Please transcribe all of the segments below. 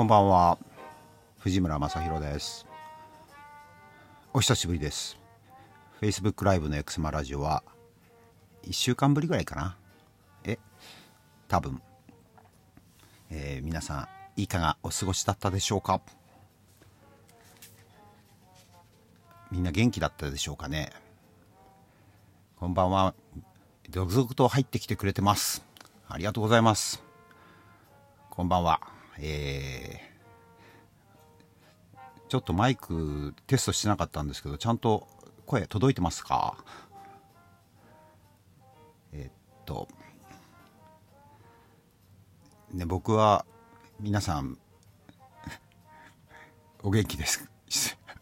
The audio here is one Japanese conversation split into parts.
こんばんは、藤村正弘です。お久しぶりです。 Facebook ライブのエクスマラジオは1週間ぶりぐらいかな、多分、皆さんいかがお過ごしだったでしょうか。みんな元気だったでしょうかね。こんばんは。続々と入ってきてくれてます。ありがとうございます。こんばんは。ちょっとマイクテストしてなかったんですけど、ちゃんと声届いてますか。僕は皆さんお元気です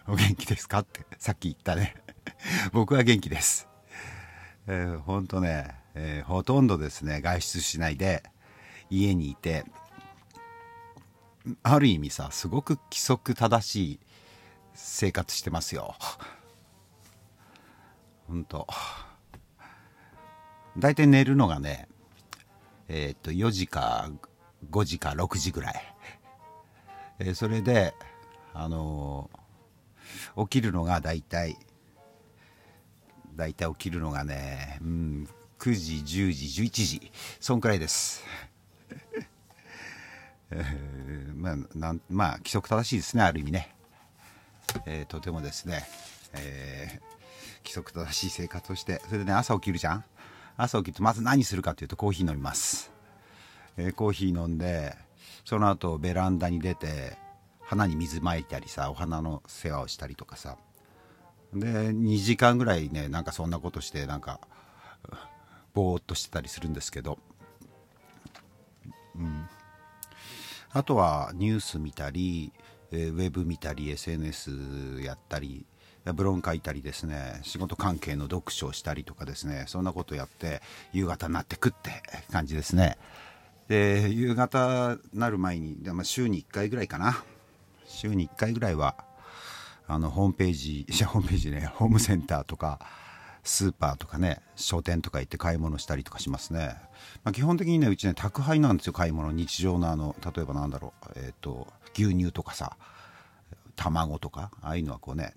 お元気ですかってさっき言ったね僕は元気です。ほんとね、ほとんどですね外出しないで家にいて、ある意味さすごく規則正しい生活してますよほんと大体寝るのがね4時か5時か6時ぐらい、それで起きるのがだいたい起きるのがね、9時10時11時そんくらいですまあ規則正しいですね、ある意味ね。とてもですね、規則正しい生活をして、それでね朝起きるじゃん。朝起きてまず何するかというとコーヒー飲みます。コーヒー飲んで、その後ベランダに出て花に水まいたりさ、お花の世話をしたりとかさ。で2時間ぐらいね、なんかそんなことしてなんかぼーっとしてたりするんですけど、あとはニュース見たり、ウェブ見たり SNS やったり、ブログ書いたりですね、仕事関係の読書をしたりとかですね、そんなことやって夕方になってくって感じですね。で夕方なる前に、週に1回ぐらいかな、週に1回ぐらいはホームセンターとかスーパーとかね、商店とか行って買い物したりとかしますね。基本的にねうちね宅配なんですよ、買い物。日常の例えばなんだろう、牛乳とかさ、卵とか、ああいうのはこうね、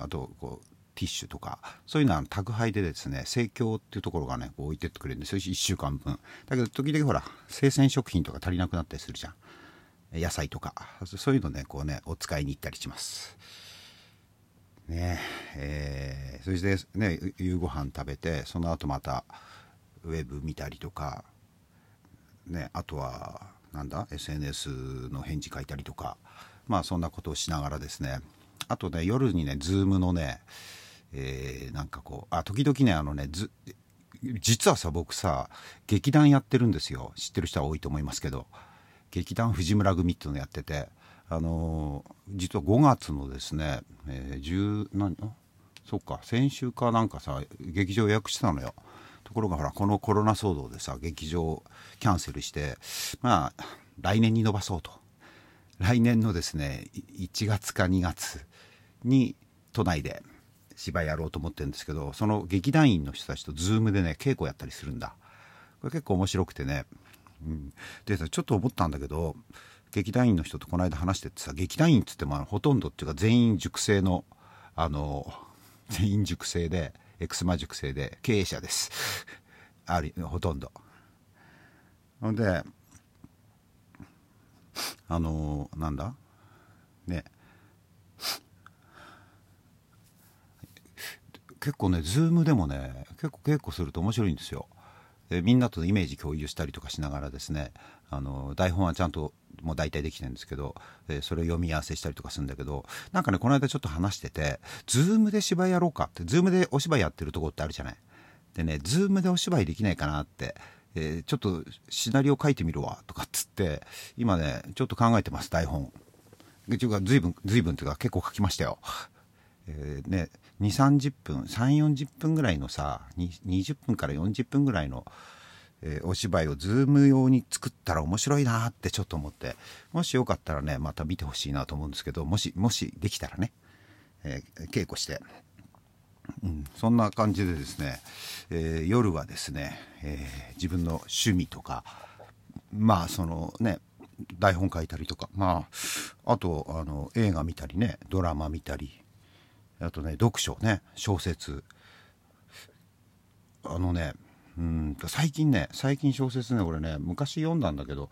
あとこうティッシュとか、そういうのは宅配でですね、生協っていうところがねこう置いてってくれるんですよ、1週間分。だけど時々ほら生鮮食品とか足りなくなったりするじゃん、野菜とか。そういうのねこうねお使いに行ったりしますね。そしてね夕ご飯食べて、その後またウェブ見たりとかね、あとはなんだ SNS の返事書いたりとか、そんなことをしながらですね。あとね夜にね Zoom のね、時々ね実はさ僕さ劇団やってるんですよ。知ってる人は多いと思いますけど、劇団藤村組っていうのやってて、実は5月のですね、先週かなんかさ劇場予約してたのよ。ところがほらこのコロナ騒動でさ劇場キャンセルして、来年に延ばそうと、来年のですね1月か2月に都内で芝居やろうと思ってるんですけど、その劇団員の人たちとズームでね稽古やったりするんだ。これ結構面白くてね、でちょっと思ったんだけど、劇団員の人とこの間話してってさ、劇団員って言ってもほとんどっていうか全員塾生の全員塾生でエクスマ塾生で経営者ですほとんど。なので結構ねズームでもね結構稽古すると面白いんですよ。みんなとイメージ共有したりとかしながらですね、台本はちゃんともう大体できてるんですけど、それを読み合わせしたりとかするんだけど、なんかねこの間ちょっと話してて、ズームで芝居やろうかって、ズームでお芝居やってるとこってあるじゃない。でねズームでお芝居できないかなって、ちょっとシナリオ書いてみるわとかっつって、今ねちょっと考えてます。台本随分っていうか結構書きましたよ。2、30分、3、40分ぐらいのさ20分から40分ぐらいの、お芝居をズーム用に作ったら面白いなってちょっと思って、もしよかったらねまた見てほしいなと思うんですけど、もしできたらね、稽古して、そんな感じでですね、夜はですね、自分の趣味とか、そのね台本書いたりとか、まああと映画見たりね、ドラマ見たり、あとね読書ね、小説、最近小説ね、俺ね昔読んだんだけど、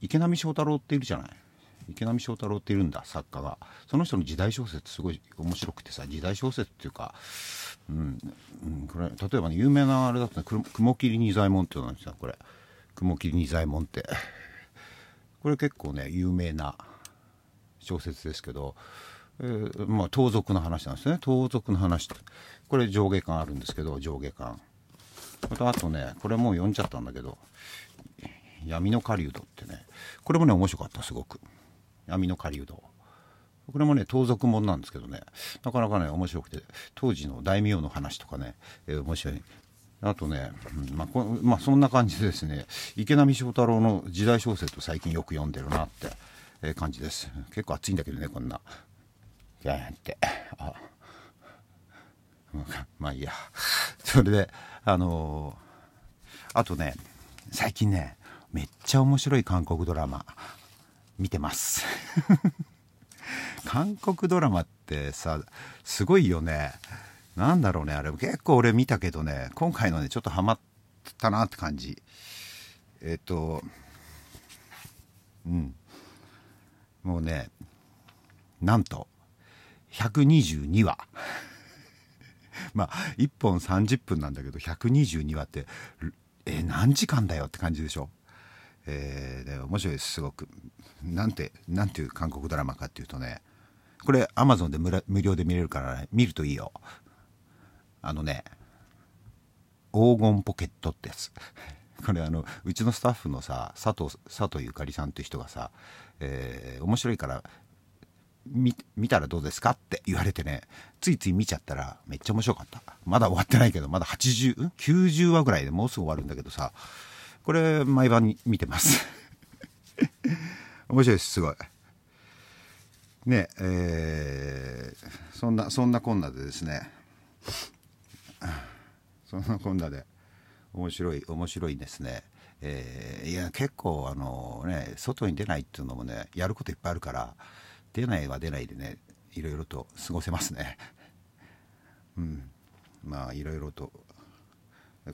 池波正太郎っているじゃない。池波正太郎っているんだ、作家が。その人の時代小説すごい面白くてさ、時代小説っていうか、これ例えばね、有名なあれだったら雲霧仁左衛門っていうのなんですよ。これ雲霧仁左衛門って、これ結構ね有名な小説ですけど、まあ盗賊の話なんですよね。盗賊の話、これ上下巻あるんですけど、上下巻、またあとね、これもう読んじゃったんだけど、闇の狩人ってね、これもね面白かった、すごく。闇の狩人、これもね盗賊もんなんですけどね、なかなかね面白くて、当時の大名の話とかね、面白い。あとね、そんな感じでですね、池波正太郎の時代小説を最近よく読んでるなって、感じです。結構熱いんだけどね、こんなギャーンって、あまあいいやそれであとね最近ねめっちゃ面白い韓国ドラマ見てます韓国ドラマってさ、すごいよね。なんだろうね、あれ結構俺見たけどね、今回のねちょっとハマったなって感じ。もうね、なんと122話まあ1本30分なんだけど、122話って何時間だよって感じでしょ。で面白いです、すごく。なんていう韓国ドラマかっていうとね、これ Amazon で無料で見れるから、ね、見るといいよ。黄金ポケットってやつこれうちのスタッフのさ、佐藤ゆかりさんっていう人がさ、面白いから見たらどうですかって言われてね、ついつい見ちゃったらめっちゃ面白かった。まだ終わってないけど、まだ90話ぐらいでもうすぐ終わるんだけどさ、これ毎晩に見てます面白いです、すごいね。そんなこんなでですねそんなこんなで面白いですね。いや結構外に出ないっていうのもね、やることいっぱいあるから出ないでね、いろいろと過ごせますねまあいろいろと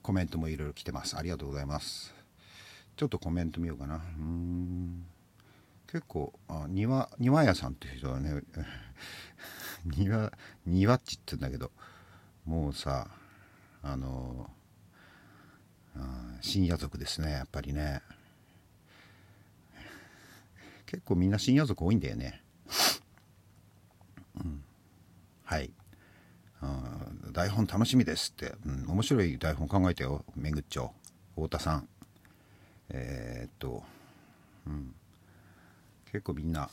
コメントもいろいろ来てます。ありがとうございます。ちょっとコメント見ようかな。結構庭屋さんっていう人はね庭っちって言うんだけど、もうさ深夜族ですね、やっぱりね。結構みんな深夜族多いんだよねはい。台本楽しみですって、面白い台本考えてよ、めぐっちょ太田さん。結構みんな、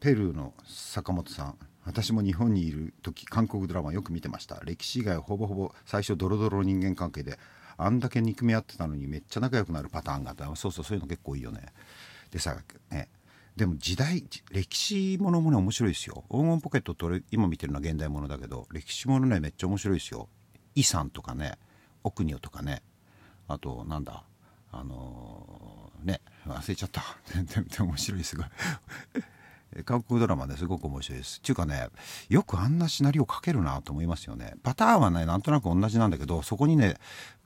ペルーの坂本さん、私も日本にいる時韓国ドラマよく見てました。歴史以外はほぼほぼ最初ドロドロ人間関係で、あんだけ憎み合ってたのにめっちゃ仲良くなるパターンがあった。そういうの結構いいよね。でさね、でも歴史ものもね面白いですよ。黄金ポケットと今見てるのは現代ものだけど、歴史ものねめっちゃ面白いですよ。イさんとかね、奥におとかね、あとなんだ忘れちゃった面白い、すごい韓国ドラマねすごく面白いです。っていうかね、よくあんなシナリオ書けるなと思いますよね。パターンはねなんとなく同じなんだけど、そこにね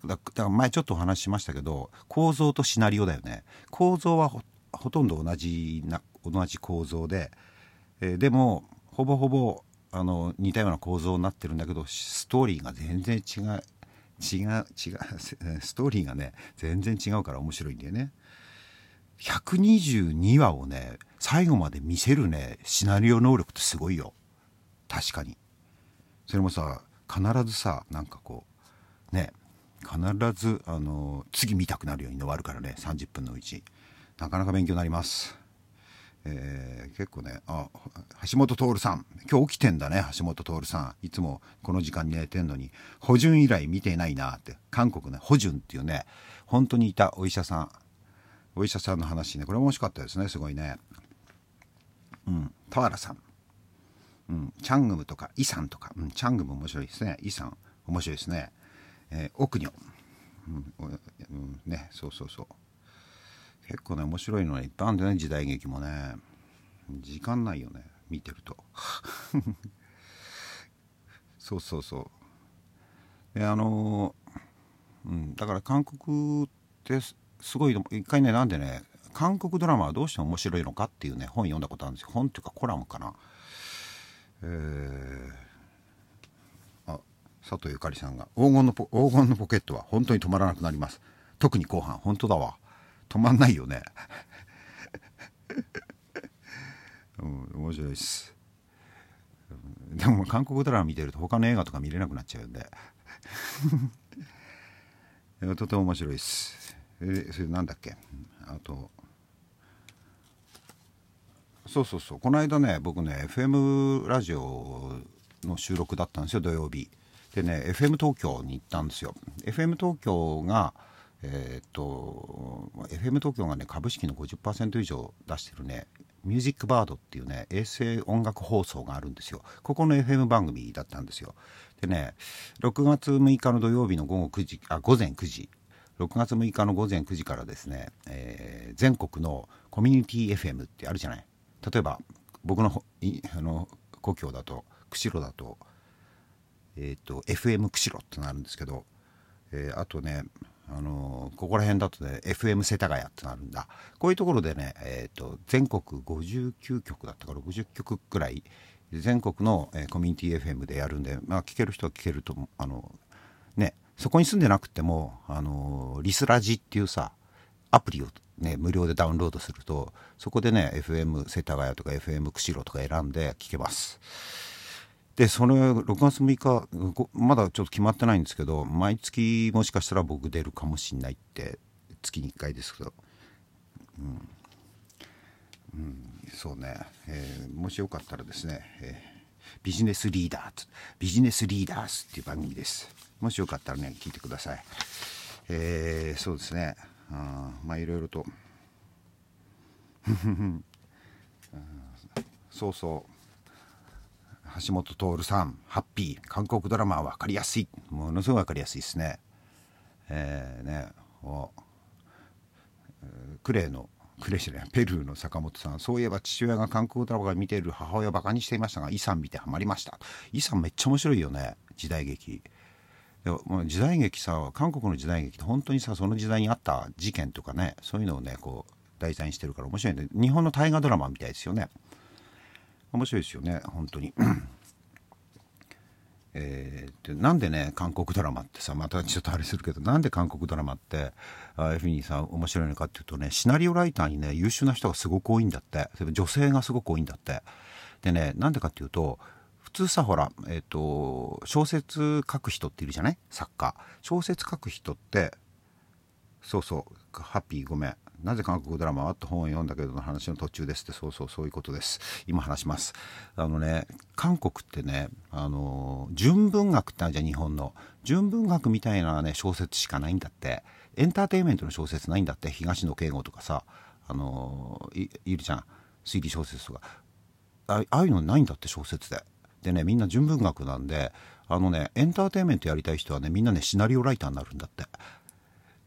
だから前ちょっとお話ししましたけど、構造とシナリオだよね。構造はほとんど同じ構造で、でもほぼほぼ似たような構造になってるんだけど、ストーリーが全然違うストーリーがね全然違うから面白いんだよね。122話をね最後まで見せるねシナリオ能力ってすごいよ。確かにそれもさ、必ずさなんかこうね、必ず次見たくなるように終わるからね、30分のうち。なかなか勉強になります。結構ね、橋本徹さん、今日起きてんだね、橋本徹さん。いつもこの時間に寝てんのに、ホジュン以来見てないなって。韓国ね、ホジュンっていうね、本当にいたお医者さんの話ね、これ面白かったですね、すごいね。俵さん、チャングムとかイさんとか、チャングム面白いですね、イさん面白いですね。奥にょ、ね、そうそうそう。結構ね、面白いのはいっぱいあるんだよね、時代劇もね。時間ないよね、見てると。そうそうそう。で、だから韓国ってすごい、一回ね、なんでね、韓国ドラマはどうして面白いのかっていうね、本読んだことあるんですよ。本っていうかコラムかな。佐藤ゆかりさんが黄金のポケットは本当に止まらなくなります。特に後半、本当だわ。止まんないよね。面白いです。でも韓国ドラマ見てると他の映画とか見れなくなっちゃうんで。とても面白いです。それなんだっけ？あと、そうそうそう、この間ね、僕ね、FM ラジオの収録だったんですよ、土曜日。でね、FM 東京に行ったんですよ。FM 東京が、FM 東京がね、株式の 50% 以上出してるね、ミュージックバードっていうね、衛星音楽放送があるんですよ。ここの FM 番組だったんですよ。でね、6月6日の土曜日の午前9時、6月6日の午前9時からですね、全国のコミュニティ FM ってあるじゃない。例えば、僕の故郷だと、釧路だと、FM 釧路ってなるんですけど、あとね、ここら辺だとね、FM 世田谷ってなるんだ。こういうところでね、全国59局だったか60局くらい、全国の、コミュニティ FM でやるんで、まあ、聞ける人は聞けると、ね、そこに住んでなくても、リスラジっていうさ、アプリをね、無料でダウンロードすると、そこでね、FM 世田谷とか FM 釧路とか選んで聞けます。で、それ6月6日、まだちょっと決まってないんですけど、毎月もしかしたら僕出るかもしんないって、月に1回ですけど、そうね、もしよかったらですね、ビジネスリーダーズっていう番組です。もしよかったらね、聞いてください。そうですね、まあいろいろと、そうそう。橋本徹さん、ハッピー、韓国ドラマは分かりやすい、ものすごい分かりやすいですね。ペルーの坂本さん、そういえば父親が韓国ドラマを見ている母親をバカにしていましたが、イさん見てハマりました。イさんめっちゃ面白いよね、時代劇。でも時代劇さ、韓国の時代劇って本当にさ、その時代にあった事件とかね、そういうのをね、こう題材にしてるから面白いんで、日本の大河ドラマみたいですよね。面白いですよね、本当に。なんでね、韓国ドラマってさ、またちょっとあれするけど、なんで韓国ドラマって、ああいうふうにさ、面白いのかっていうとね、シナリオライターにね、優秀な人がすごく多いんだって。女性がすごく多いんだって。でね、なんでかっていうと、普通さ、ほら、小説書く人っているじゃない？作家。小説書く人って、そうそう、ハッピーごめん。なぜ韓国ドラマはと本を読んだけどの話の途中ですって、そうそう、そういうことです。今話します。韓国ってね、純文学ってあるじゃん、日本の。純文学みたいなね、小説しかないんだって。エンターテインメントの小説ないんだって。東野圭吾とかさ、いるじゃん。推理小説とか。ああいうのないんだって、小説で。でね、みんな純文学なんで、エンターテインメントやりたい人はね、みんなね、シナリオライターになるんだって。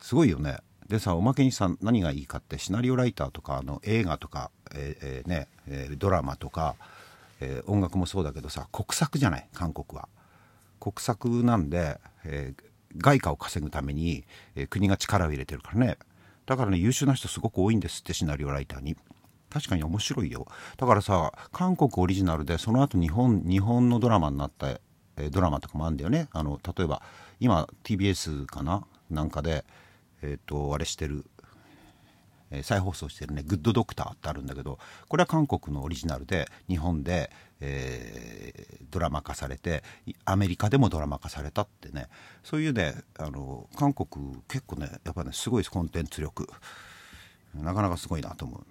すごいよね。でさ、おまけにさ、何がいいかって、シナリオライターとか、映画とか、ドラマとか、音楽もそうだけどさ、国策じゃない、韓国は。国策なんで、外貨を稼ぐために、国が力を入れてるからね。だからね、優秀な人すごく多いんですって、シナリオライターに。確かに面白いよ。だからさ、韓国オリジナルで、その後日本のドラマになった、ドラマとかもあるんだよね。例えば、今、TBS かななんかで、あれしてる、再放送してるね、グッドドクターってあるんだけど、これは韓国のオリジナルで、日本で、ドラマ化されて、アメリカでもドラマ化されたってね、そういうね、韓国結構ね、やっぱね、すごいコンテンツ力、なかなかすごいなと思う。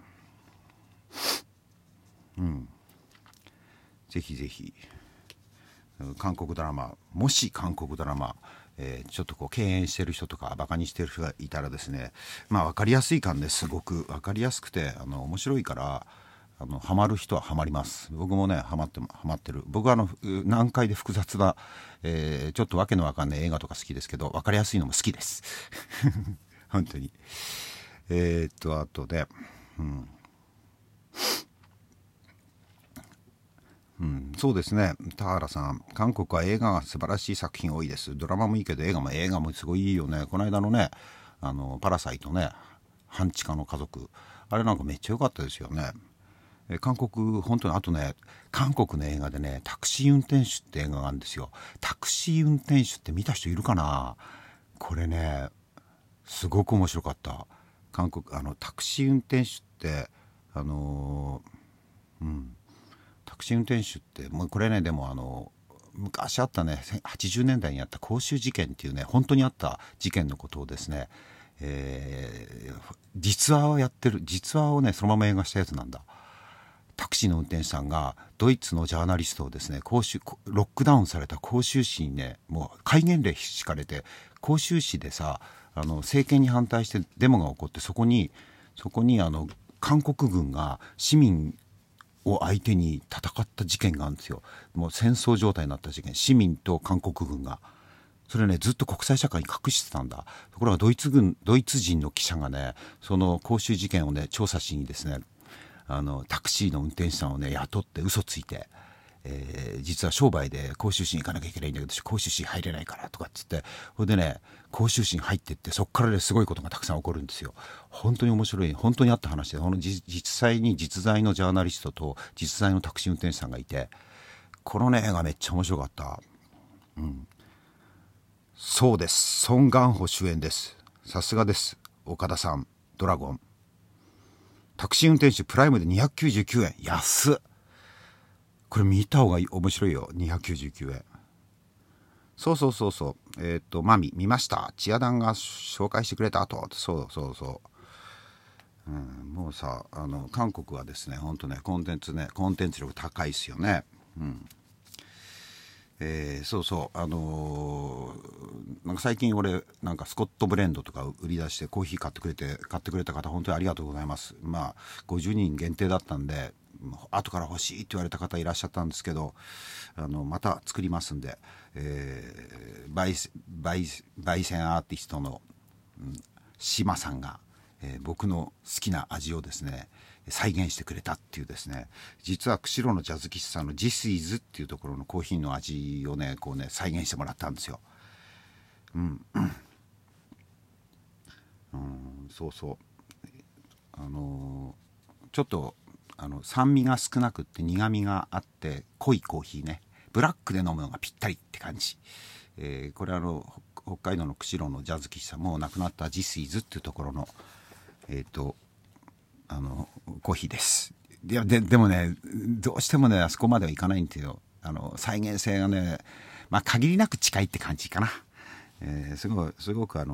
ぜひぜひ、韓国ドラマ、もし韓国ドラマ、ちょっとこう敬遠してる人とかバカにしてる人がいたらですね、まあ分かりやすい感ですごく分かりやすくて面白いから、ハマる人はハマります。僕もねハマってる。僕は難解で複雑な、ちょっとわけのわかんない映画とか好きですけど、分かりやすいのも好きです本当に。あとで、そうですね、田原さん、韓国は映画が素晴らしい作品多いです。ドラマもいいけど映画もすごいいいよね。この間のねパラサイトね、半地下の家族、あれなんかめっちゃ良かったですよね。韓国本当に、あとね韓国の映画でね、タクシー運転手って映画があるんですよ。タクシー運転手って見た人いるかな。これねすごく面白かった。韓国タクシー運転手ってタクシー運転手ってもうこれね、でも昔あったね80年代にあった光州事件っていうね、本当にあった事件のことをですね、実話をやってる、実話をねそのまま映画したやつなんだ。タクシーの運転手さんがドイツのジャーナリストをですね、ロックダウンされた広州市にね、もう戒厳令敷かれて、広州市でさ政権に反対してデモが起こって、そこに韓国軍が市民を相手に戦った事件があるんですよ。もう戦争状態になった事件、市民と韓国軍が、それねずっと国際社会に隠してたんだ。ところがドイツ人の記者がね、その広州事件をね調査しにですね、タクシーの運転手さんをね雇って嘘ついて、実は商売で広州市に行かなきゃいけないんだけど、広州市入れないからとかっつって、それでね広州市に入ってって、そっからねすごいことがたくさん起こるんですよ。本当に面白い、本当にあった話で、実在のジャーナリストと実在のタクシー運転手さんがいて、このね映画めっちゃ面白かった、そうです、ソン・ガンホ主演です。さすがです、岡田さん。ドラゴンタクシー運転手プライムで299円、安っ。これ見た方が面白いよ、299円。そう、マミ見ました、チアダンが紹介してくれた後。そう、もうさ韓国はですねほんとねコンテンツ力高いっすよね。なんか最近俺なんかスコットブレンドとか売り出してコーヒー買ってくれた方本当にありがとうございます。まあ50人限定だったんで、後から欲しいって言われた方いらっしゃったんですけど、また作りますんで、焙煎アーティストのシマさんが、僕の好きな味をですね再現してくれたっていうですね、実は釧路のジャズ喫茶の This is っていうところのコーヒーの味をね再現してもらったんですよ。ちょっと酸味が少なくって苦みがあって濃いコーヒーね、ブラックで飲むのがぴったりって感じ。これは北海道の釧路のジャズ喫茶、もうなくなったThis isっていうところのコーヒーです。でもねどうしてもねあそこまではいかないんですよ。再現性がね、限りなく近いって感じかな。すごくあ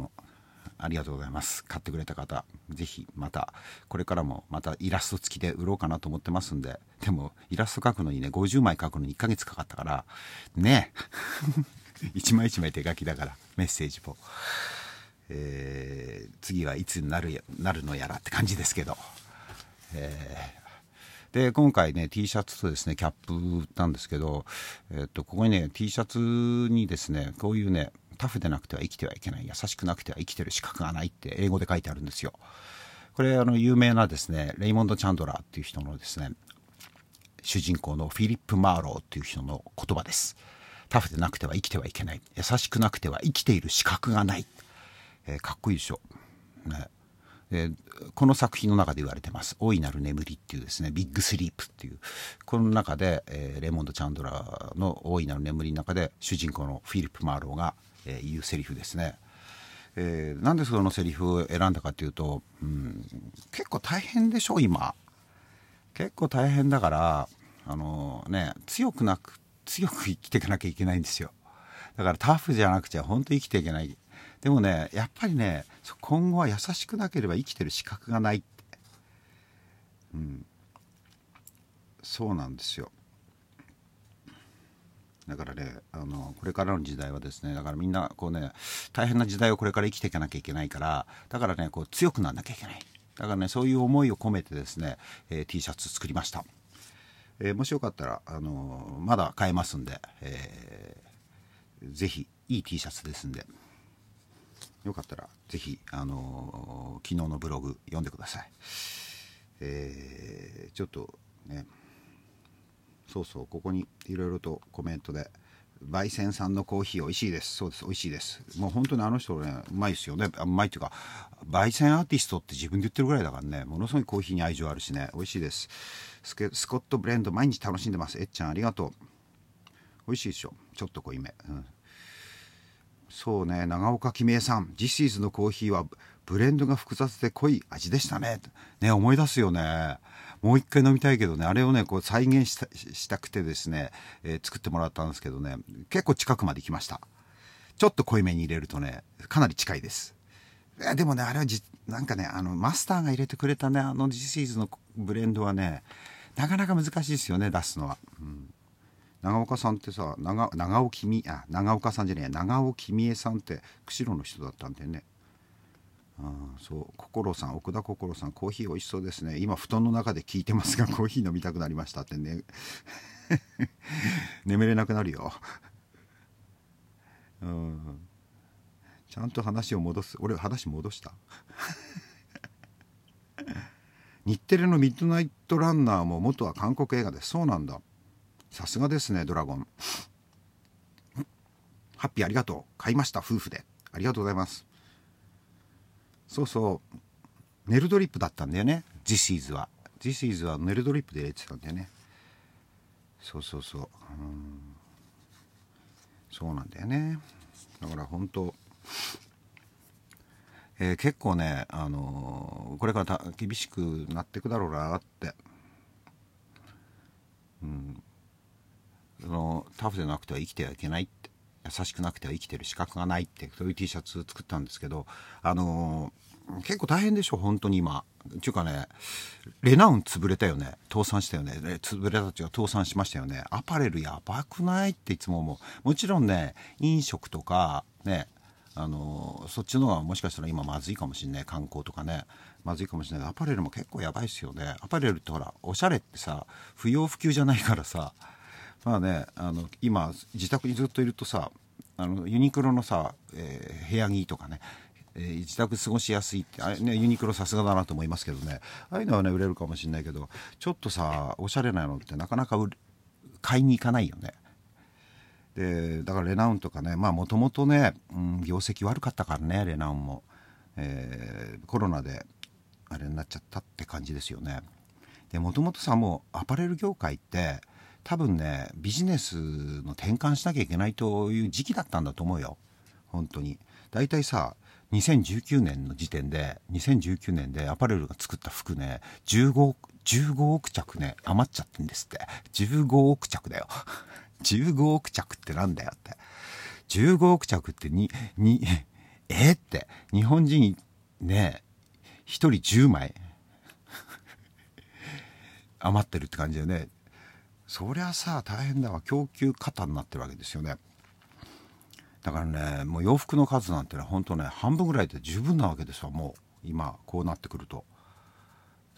りがとうございます、買ってくれた方。ぜひまたこれからもまたイラスト付きで売ろうかなと思ってますんで。でもイラスト描くのにね50枚描くのに1ヶ月かかったからね一枚一枚手書きだから、メッセージも、次はいつになるのやらって感じですけど、で今回ね T シャツとですねキャップ売ったんですけど、ここにね T シャツにですねこういうね、タフでなくては生きてはいけない、優しくなくては生きてる資格がないって英語で書いてあるんですよ。これ有名なですねレイモンド・チャンドラーっていう人のですね、主人公のフィリップ・マーローっていう人の言葉です。タフでなくては生きてはいけない、優しくなくては生きている資格がない、かっこいいでしょ、ね。この作品の中で言われてます大いなる眠りっていうですね、ビッグスリープっていう、この中で、レイモンド・チャンドラーの大いなる眠りの中で主人公のフィリップ・マーローがいうセリフですね。なんでそのセリフを選んだかというと、結構大変でしょ今。結構大変だから強く生きていかなきゃいけないんですよ。だからタフじゃなくちゃ本当に生きていけない。でもねやっぱりね今後は優しくなければ生きてる資格がないって、そうなんですよ。だからねこれからの時代はですね、だからみんな大変な時代をこれから生きていかなきゃいけないから、だからね強くなんなきゃいけない、だからね、そういう思いを込めてですね、T シャツ作りました。もしよかったら、まだ買えますんで、ぜひいい T シャツですんで、よかったらぜひ、昨日のブログ読んでください。ちょっとね、そうそう、ここにいろいろとコメントで、焙煎さんのコーヒー美味しいです。そうです、美味しいです。もう本当にあの人ね、うまいですよね。うまいっていうか、焙煎アーティストって自分で言ってるぐらいだからね、ものすごいコーヒーに愛情あるしね、美味しいです。スコットブレンド、毎日楽しんでます。えっちゃん、ありがとう。美味しいでしょ。ちょっと濃いめ。うん、そうね、長岡紀明さん、This is のコーヒーはブレンドが複雑で濃い味でしたね。ね、思い出すよね。もう一回飲みたいけどね、あれをね、こう再現したくてですね、作ってもらったんですけどね、結構近くまで来ました。ちょっと濃いめに入れるとね、かなり近いです。いやでもね、あれはなんかね、マスターが入れてくれたね、This is のブレンドはね、なかなか難しいですよね、出すのは。うん、長岡さんってさ、長岡さんじゃねえ、長尾君江さんって釧路の人だったんだよね。そう、心さん、奥田心さん、コーヒー美味しそうですね。今布団の中で聞いてますがコーヒー飲みたくなりましたってね眠れなくなるようん、ちゃんと話を戻す。俺話戻した日テレのミッドナイトランナーも元は韓国映画です。そうなんだ、さすがですねドラゴンハッピーありがとう、買いました夫婦で、ありがとうございます。そうそう、ネルドリップだったんだよね、This is は。This is はネルドリップで入れてたんだよね。そうそうそう。そうなんだよね。だから本当、結構ね、これから厳しくなっていくだろうなって。うん。タフでなくては生きてはいけないって。優しくなくては生きてる資格がないって、そういう T シャツ作ったんですけど、結構大変でしょ、本当に今。っていうかね、レナウン潰れたよね。倒産したよね。潰れたっていうか倒産しましたよね。アパレルやばくないっていつも思う。もちろんね、飲食とか、ね、そっちの方がもしかしたら今まずいかもしれない。観光とかね、まずいかもしれない。アパレルも結構やばいですよね。アパレルってほら、おしゃれってさ、不要不急じゃないからさ、まあね、今自宅にずっといるとさ、ユニクロのさ、部屋着とかね、自宅過ごしやすいってあれ、ね、ユニクロさすがだなと思いますけどね、ああいうのはね売れるかもしれないけど、ちょっとさおしゃれなのってなかなか買いに行かないよね。でだからレナウンとかね、まあもともとね、うん、業績悪かったからねレナウンも、コロナであれになっちゃったって感じですよね。でもともとさ、もうアパレル業界って多分ね、ビジネスの転換しなきゃいけないという時期だったんだと思うよ。本当に。大体さ、2019年の時点で、2019年でアパレルが作った服ね、15億着ね、余っちゃってんですって。15億着だよ。15億着ってなんだよって。15億着ってって、日本人ね、1人10枚余ってるって感じだよね。そりゃさ大変だわ。供給過多になってるわけですよね。だからね、もう洋服の数なんてね、ほんとね、半分ぐらいで十分なわけですわ。もう今こうなってくると、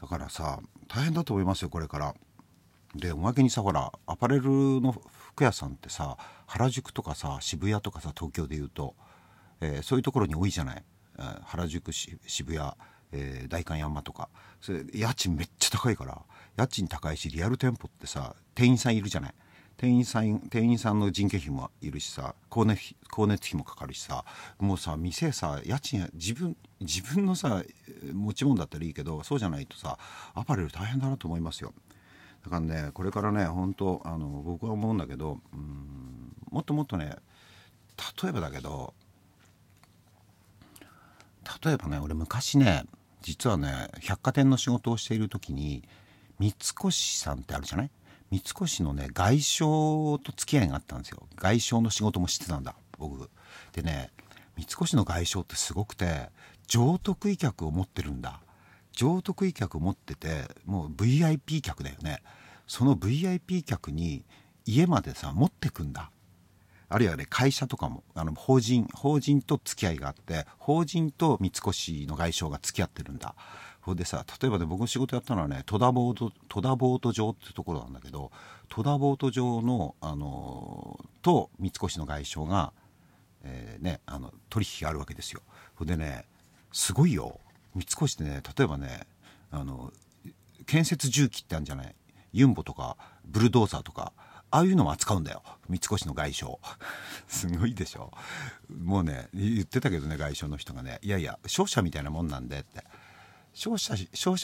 だからさ大変だと思いますよこれから。でおまけにさ、ほらアパレルの服屋さんってさ、原宿とかさ渋谷とかさ、東京でいうと、そういうところに多いじゃない、原宿渋谷、代官山とか。それ家賃めっちゃ高いから、家賃高いし、リアル店舗ってさ店員さんいるじゃない。店員さんの人件費もいるしさ、光熱費もかかるしさ、もうさ店さ家賃自分のさ持ち物だったらいいけど、そうじゃないとさアパレル大変だなと思いますよ。だからねこれからね本当僕は思うんだけど、もっともっとね、例えばだけど、例えばね俺昔ね、実はね百貨店の仕事をしている時に、三越さんってあるじゃない、三越のね外商と付き合いがあったんですよ。外商の仕事もしてたんだ僕でね。三越の外商ってすごくて、上得意客を持ってるんだ。上得意客を持ってて、もう VIP 客だよね。その VIP 客に家までさ持ってくんだ。あるいはね会社とかも法人と付き合いがあって、法人と三越の外商が付き合ってるんだ。これでさ、例えばね、僕の仕事やったのはね、戸田ボート場っていうところなんだけど、戸田ボート場のと三越の外相が、取引があるわけですよ。それでね、すごいよ、三越ってね、例えばね、建設重機ってあるんじゃない、ユンボとかブルドーザーとか、ああいうのも扱うんだよ、三越の外相すごいでしょ。もうね、言ってたけどね、外相の人がね、いやいや、商社みたいなもんなんでって、商社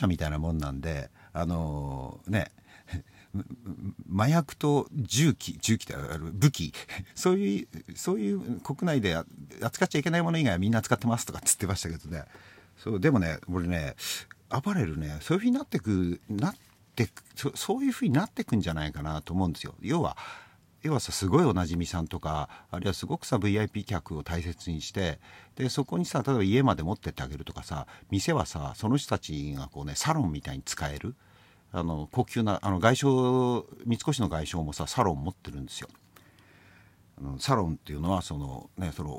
みたいなもんなんで、麻薬と銃器って武器、そういう国内で扱っちゃいけないもの以外はみんな扱ってますとかって言ってましたけどね。そうでもね、俺ね、アパレルね、そういうふうになってくんじゃないかなと思うんですよ。要はさ、すごいおなじみさんとか、あるいはすごくさ VIP 客を大切にして、でそこにさ、例えば家まで持ってってあげるとかさ、店はさ、その人たちがこうね、サロンみたいに使える、高級な外相、三越の外相もさ、サロン持ってるんですよ。サロンっていうのはその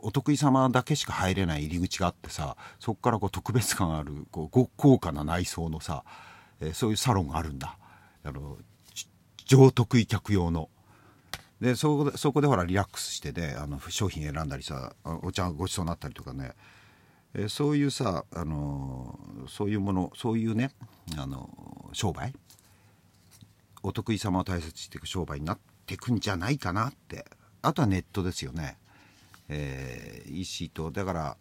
お得意様だけしか入れない入り口があってさ、そこからこう特別感あるこう豪華な内装のさ、そういうサロンがあるんだ、上得意客用の。でそこでほらリラックスしてね、商品選んだりさ、お茶ごちそうになったりとかね、そういうさ、そういうもの、そういうね、商売、お得意様を大切にしていく商売になっていくんじゃないかなって。あとはネットですよね。EC と、だから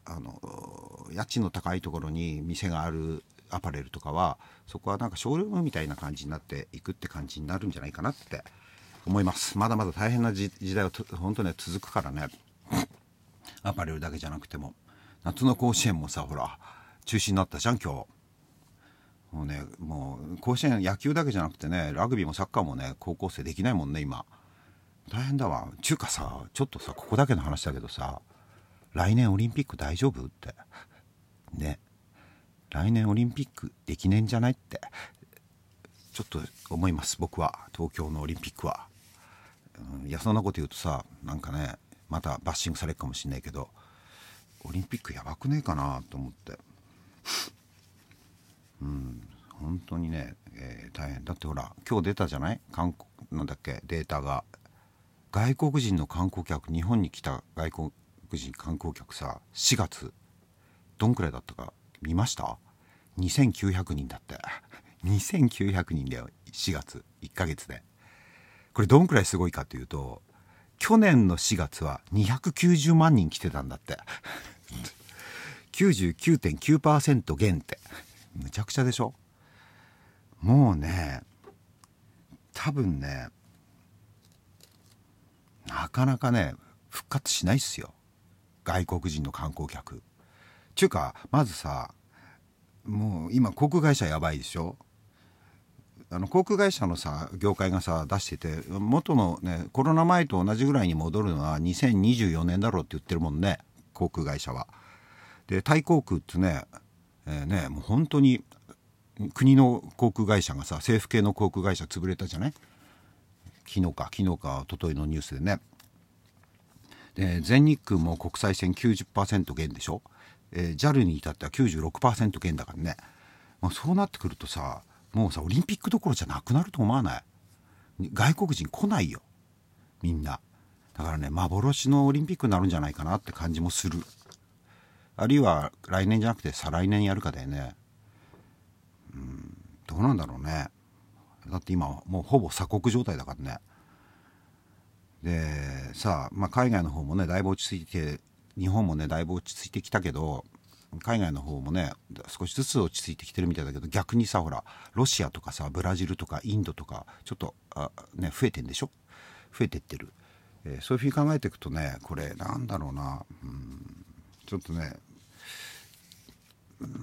家賃の高いところに店があるアパレルとかは、そこはなんかショールームみたいな感じになっていくって感じになるんじゃないかなって思います。まだまだ大変な時代は本当に続くからねアパレルだけじゃなくても、夏の甲子園もさ、ほら中止になったじゃん今日。もうね、もう甲子園、野球だけじゃなくてね、ラグビーもサッカーもね、高校生できないもんね今。大変だわ。ちゅうかさ、ちょっとさ、ここだけの話だけどさ、来年オリンピック大丈夫ってね、来年オリンピックできねえんじゃないってちょっと思います、僕は。東京のオリンピックは、いや、そんなこと言うとさ、なんかね、またバッシングされるかもしれないけど、オリンピックやばくねえかなと思って本当にね、大変だって。ほら今日出たじゃない、韓国なんだっけ、データが、外国人の観光客、日本に来た外国人観光客さ、4月どんくらいだったか見ました？2900人だって。2900人だよ、4月1ヶ月で。これどんくらいすごいかというと、去年の4月は290万人来てたんだって99.9% 減って、むちゃくちゃでしょ。もうね、多分ね、なかなかね復活しないっすよ、外国人の観光客。ちゅうか、まずさ、もう今航空会社やばいでしょ。航空会社のさ、業界がさ出してて、元のね、コロナ前と同じぐらいに戻るのは2024年だろうって言ってるもんね、航空会社は。でタイ航空ってね、もう本当に国の航空会社がさ、政府系の航空会社潰れたじゃない、昨日か一昨日のニュースでね。で全日空も国際線 90% 減でしょ。JAL に至っては 96% 減だからね。まあ、そうなってくるとさ、もうさ、オリンピックどころじゃなくなると思わない？外国人来ないよ、みんな。だからね、幻のオリンピックになるんじゃないかなって感じもする。あるいは来年じゃなくて再来年やるかだよね。どうなんだろうね。だって今もうほぼ鎖国状態だからね。でさあ、海外の方もね、だいぶ落ち着いて、日本もねだいぶ落ち着いてきたけど、海外の方もね少しずつ落ち着いてきてるみたいだけど、逆にさ、ほらロシアとかさ、ブラジルとかインドとかちょっと増えてんでしょ、増えてってる。そういうふうに考えていくとね、これなんだろうな、ちょっとね、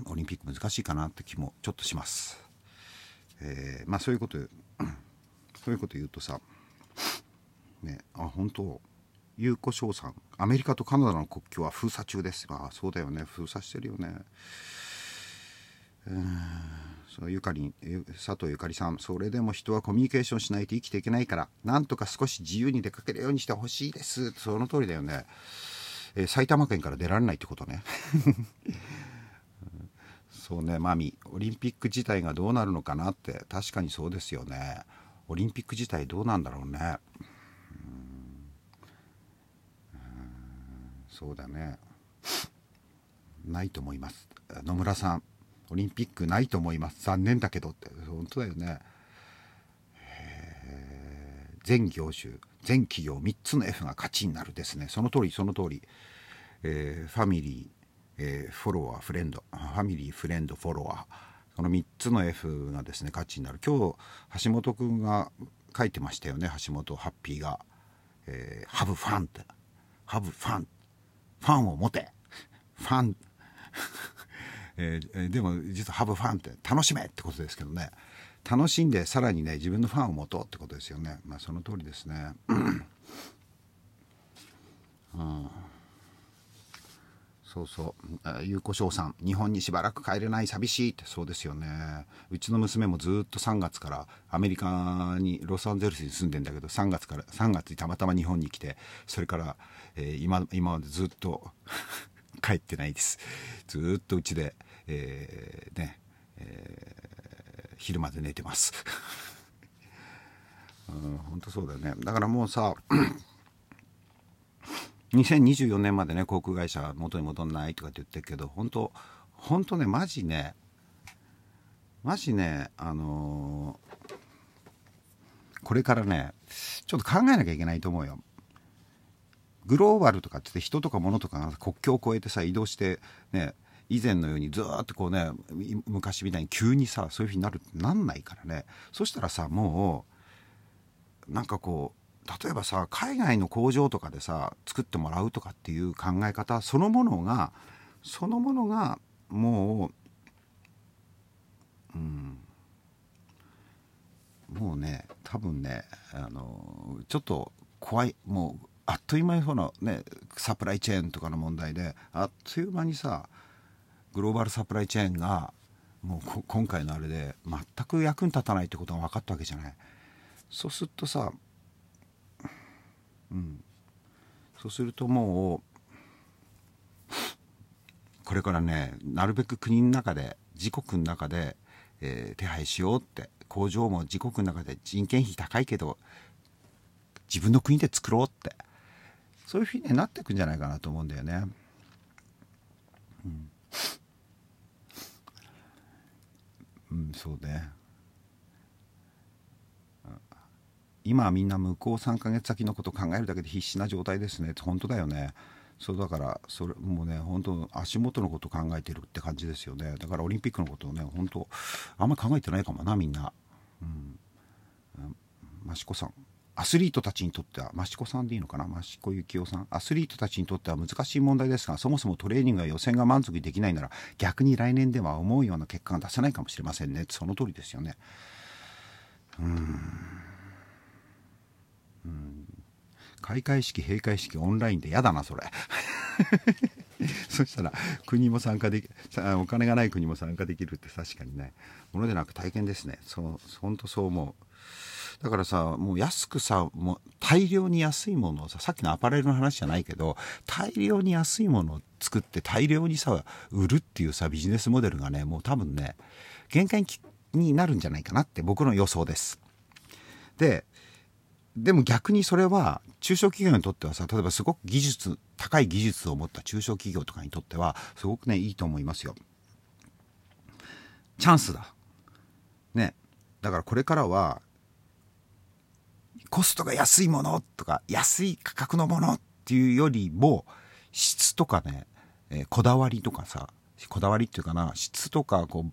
オリンピック難しいかなって気もちょっとします。そういうこと言うとさ、本当、優子翔さん、アメリカとカナダの国境は封鎖中です。そうだよね、封鎖してるよね。そう、佐藤ゆかりさん、それでも人はコミュニケーションしないと生きていけないから、なんとか少し自由に出かけるようにしてほしいです。その通りだよね。埼玉県から出られないってことねそうね、マミ、オリンピック自体がどうなるのかなって、確かにそうですよね。オリンピック自体どうなんだろうね。そうだね。ないと思います。野村さん、オリンピックないと思います。残念だけどって、本当だよね。全業種、全企業3つの F が価値になるですね。その通り、その通り。ファミリー、フォロワー、フレンド、ファミリー、フレンド、フォロワー。この3つの F がですね、価値になる。今日、橋本くんが書いてましたよね。橋本ハッピーが。ハブファンって。ハブファン。ファンを持て。ファン。でも実はハブファンって楽しめってことですけどね、楽しんでさらにね自分のファンを持とうってことですよね。まあその通りですね。うん、そうそう、ゆうこしょうさん、日本にしばらく帰れない寂しいって、そうですよね。うちの娘もずっと3月からアメリカにロサンゼルスに住んでんだけど、3月にたまたま日本に来て、それから、今までずっと帰ってないです。ずっとうちで、昼まで寝てます。本当そうだよね。だからもうさ、2024年までね航空会社元に戻んないとかって言ってるけど、本当ね、マジねこれからねちょっと考えなきゃいけないと思うよ。グローバルとかって人とか物とかが国境を越えてさ移動してね、以前のようにずーっとこうね昔みたいに急にさそういう風になんないからね。そしたらさもうなんかこう例えばさ海外の工場とかでさ作ってもらうとかっていう考え方そのものがもうもうね多分ねちょっと怖い、もうあっという間にそのねサプライチェーンとかの問題であっという間にさグローバルサプライチェーンがもう今回のあれで全く役に立たないってことが分かったわけじゃない。そうするとさ、そうするともうこれからねなるべく国の中で自国の中で、手配しようって、工場も自国の中で人件費高いけど自分の国で作ろうって。そういうふうになっていくんじゃないかなと思うんだよね。そうね。今はみんな向こう3ヶ月先のことを考えるだけで必死な状態ですね。本当だよね。そうだからそれもうね本当足元のことを考えてるって感じですよね。だからオリンピックのことをね本当あんまり考えてないかもなみんな。マシコさん。アスリートたちにとっては、益子さんでいいのかな、益子幸男さん、アスリートたちにとっては難しい問題ですが、そもそもトレーニングや予選が満足できないなら、逆に来年では思うような結果が出せないかもしれませんね。その通りですよね。開会式、閉会式、オンラインでやだな、それ。そしたら、国も参加でき、お金がない国も参加できるって確かにね、ものでなく体験ですね。本当そう思う。だからさもう安くさもう大量に安いものをさ、さっきのアパレルの話じゃないけど大量に安いものを作って大量にさ売るっていうさビジネスモデルがねもう多分ね限界になるんじゃないかなって僕の予想です。でも逆にそれは中小企業にとってはさ、例えばすごく高い技術を持った中小企業とかにとってはすごくねいいと思いますよ。チャンスだね。だからこれからはコストが安いものとか安い価格のものっていうよりも質とかね、こだわりっていうかな、質とかこ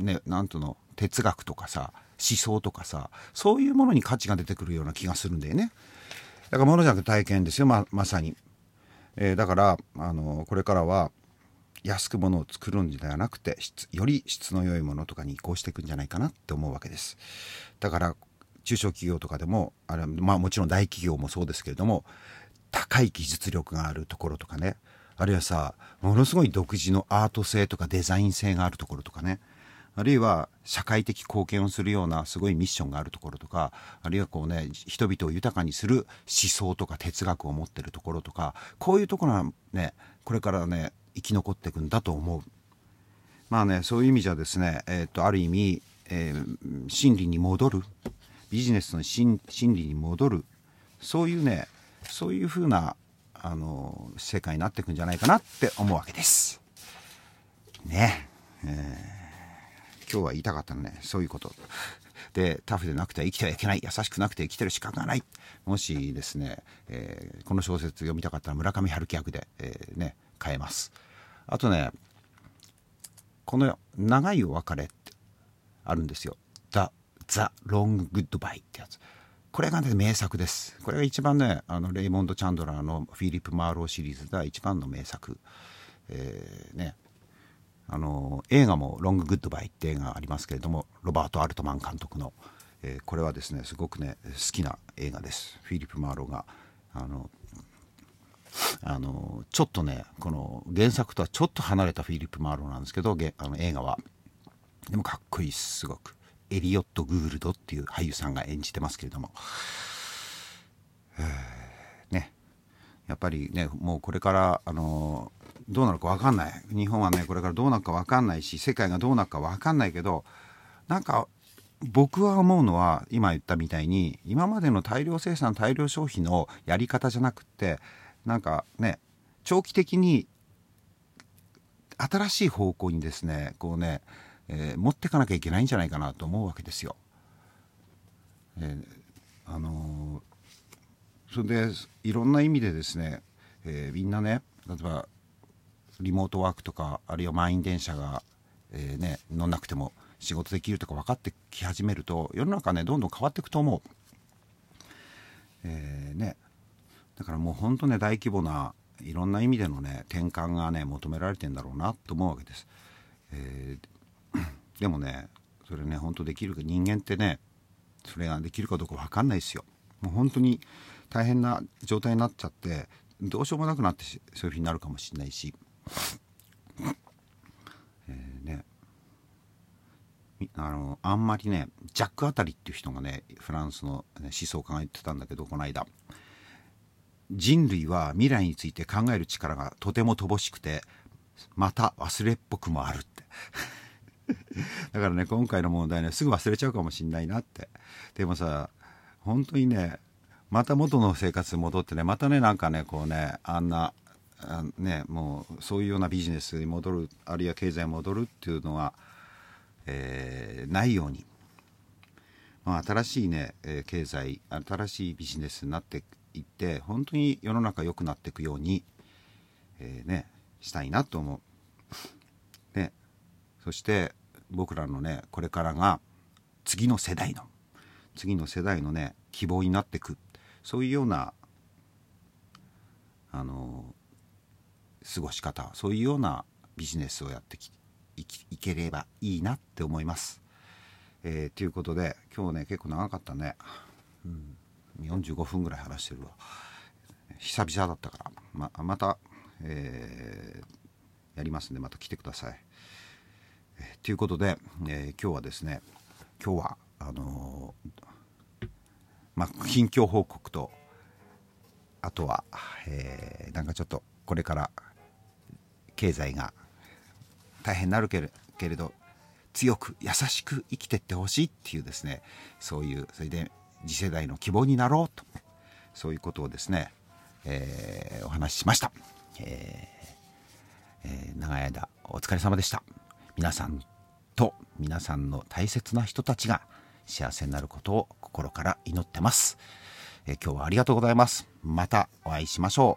うねなんとの哲学とかさ思想とかさそういうものに価値が出てくるような気がするんだよね。だからものじゃなくて体験ですよ、まさに、だからこれからは安くものを作るんではなくてより質の良いものとかに移行していくんじゃないかなって思うわけです。だから中小企業とかでもあれ、まあ、もちろん大企業もそうですけれども高い技術力があるところとかね、あるいはさものすごい独自のアート性とかデザイン性があるところとかね、あるいは社会的貢献をするようなすごいミッションがあるところとか、あるいはこうね人々を豊かにする思想とか哲学を持ってるところとか、こういうところがねこれからね生き残っていくんだと思う。まあね、そういう意味じゃですね、ある意味、真理に戻る、ビジネスの真理に戻る、そういうね、そういうふうな世界になっていくんじゃないかなって思うわけですね。今日は言いたかったのね、そういうことで、タフでなくては生きてはいけない、優しくなくて生きてる資格がない。もしですね、この小説読みたかったら村上春樹役で、ね、変えます。あとね、この長いお別れってあるんですよ、 The Long Goodbye ってやつ。これがね、名作です。これが一番ね、レイモンド・チャンドラーのフィリップ・マーローシリーズが一番の名作、ね、映画もロング・グッドバイって映画がありますけれども、ロバート・アルトマン監督の、これはですねすごくね好きな映画です。フィリップ・マーローがちょっとね、この原作とはちょっと離れたフィリップ・マーローなんですけど、映画はでもかっこいいです。すごくエリオット・グールドっていう俳優さんが演じてますけれども、ね、やっぱりね、もうこれからどうなるか分かんない、日本はねこれからどうなるか分かんないし、世界がどうなるか分かんないけど、なんか僕は思うのは、今言ったみたいに今までの大量生産大量消費のやり方じゃなくて、なんかね、長期的に新しい方向にですね、こうね、持ってかなきゃいけないんじゃないかなと思うわけですよ。それでいろんな意味でですね、みんなね、例えばリモートワークとか、あるいは満員電車が、ね、乗んなくても仕事できるとか分かってき始めると、世の中ねどんどん変わっていくと思う。ね、だからもう本当ね、大規模ないろんな意味でのね転換がね求められてんだろうなと思うわけです。でもね、それね本当できるか、人間ってねそれができるかどうか分かんないですよ。もう本当に大変な状態になっちゃって、どうしようもなくなって、そういうふうになるかもしれないし、ね、あんまりね、ジャック・アタリっていう人がね、フランスの思想家が言ってたんだけど、この間、人類は未来について考える力がとても乏しくて、また忘れっぽくもあるってだからね、今回の問題ね、すぐ忘れちゃうかもしんないなって。でもさ、本当にね、また元の生活に戻ってね、またね、なんかね、こうね、あんなもうそういうようなビジネスに戻る、あるいは経済に戻るっていうのは、ないように、まあ、新しいね、経済、新しいビジネスになっていって、本当に世の中良くなっていくように、ね、したいなと思う、ね。そして僕らのね、これからが次の世代のね希望になっていく、そういうような過ごし方、そういうようなビジネスをやっていければいいなって思います。ということで、今日ね結構長かったね、45分ぐらい話してるわ、久々だったから、また、やりますんで、また来てください。ということで、今日はですね、近況報告と、あとは、なんかちょっとこれから経済が大変になるけれど強く優しく生きてってほしいっていうですね、そういう、それで次世代の希望になろうと、そういうことをですね、お話ししました。長い間お疲れ様でした。皆さんと皆さんの大切な人たちが幸せになることを心から祈ってます。今日はありがとうございます。またお会いしましょ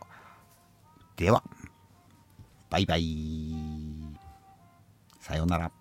う。では、バイバイ。さようなら。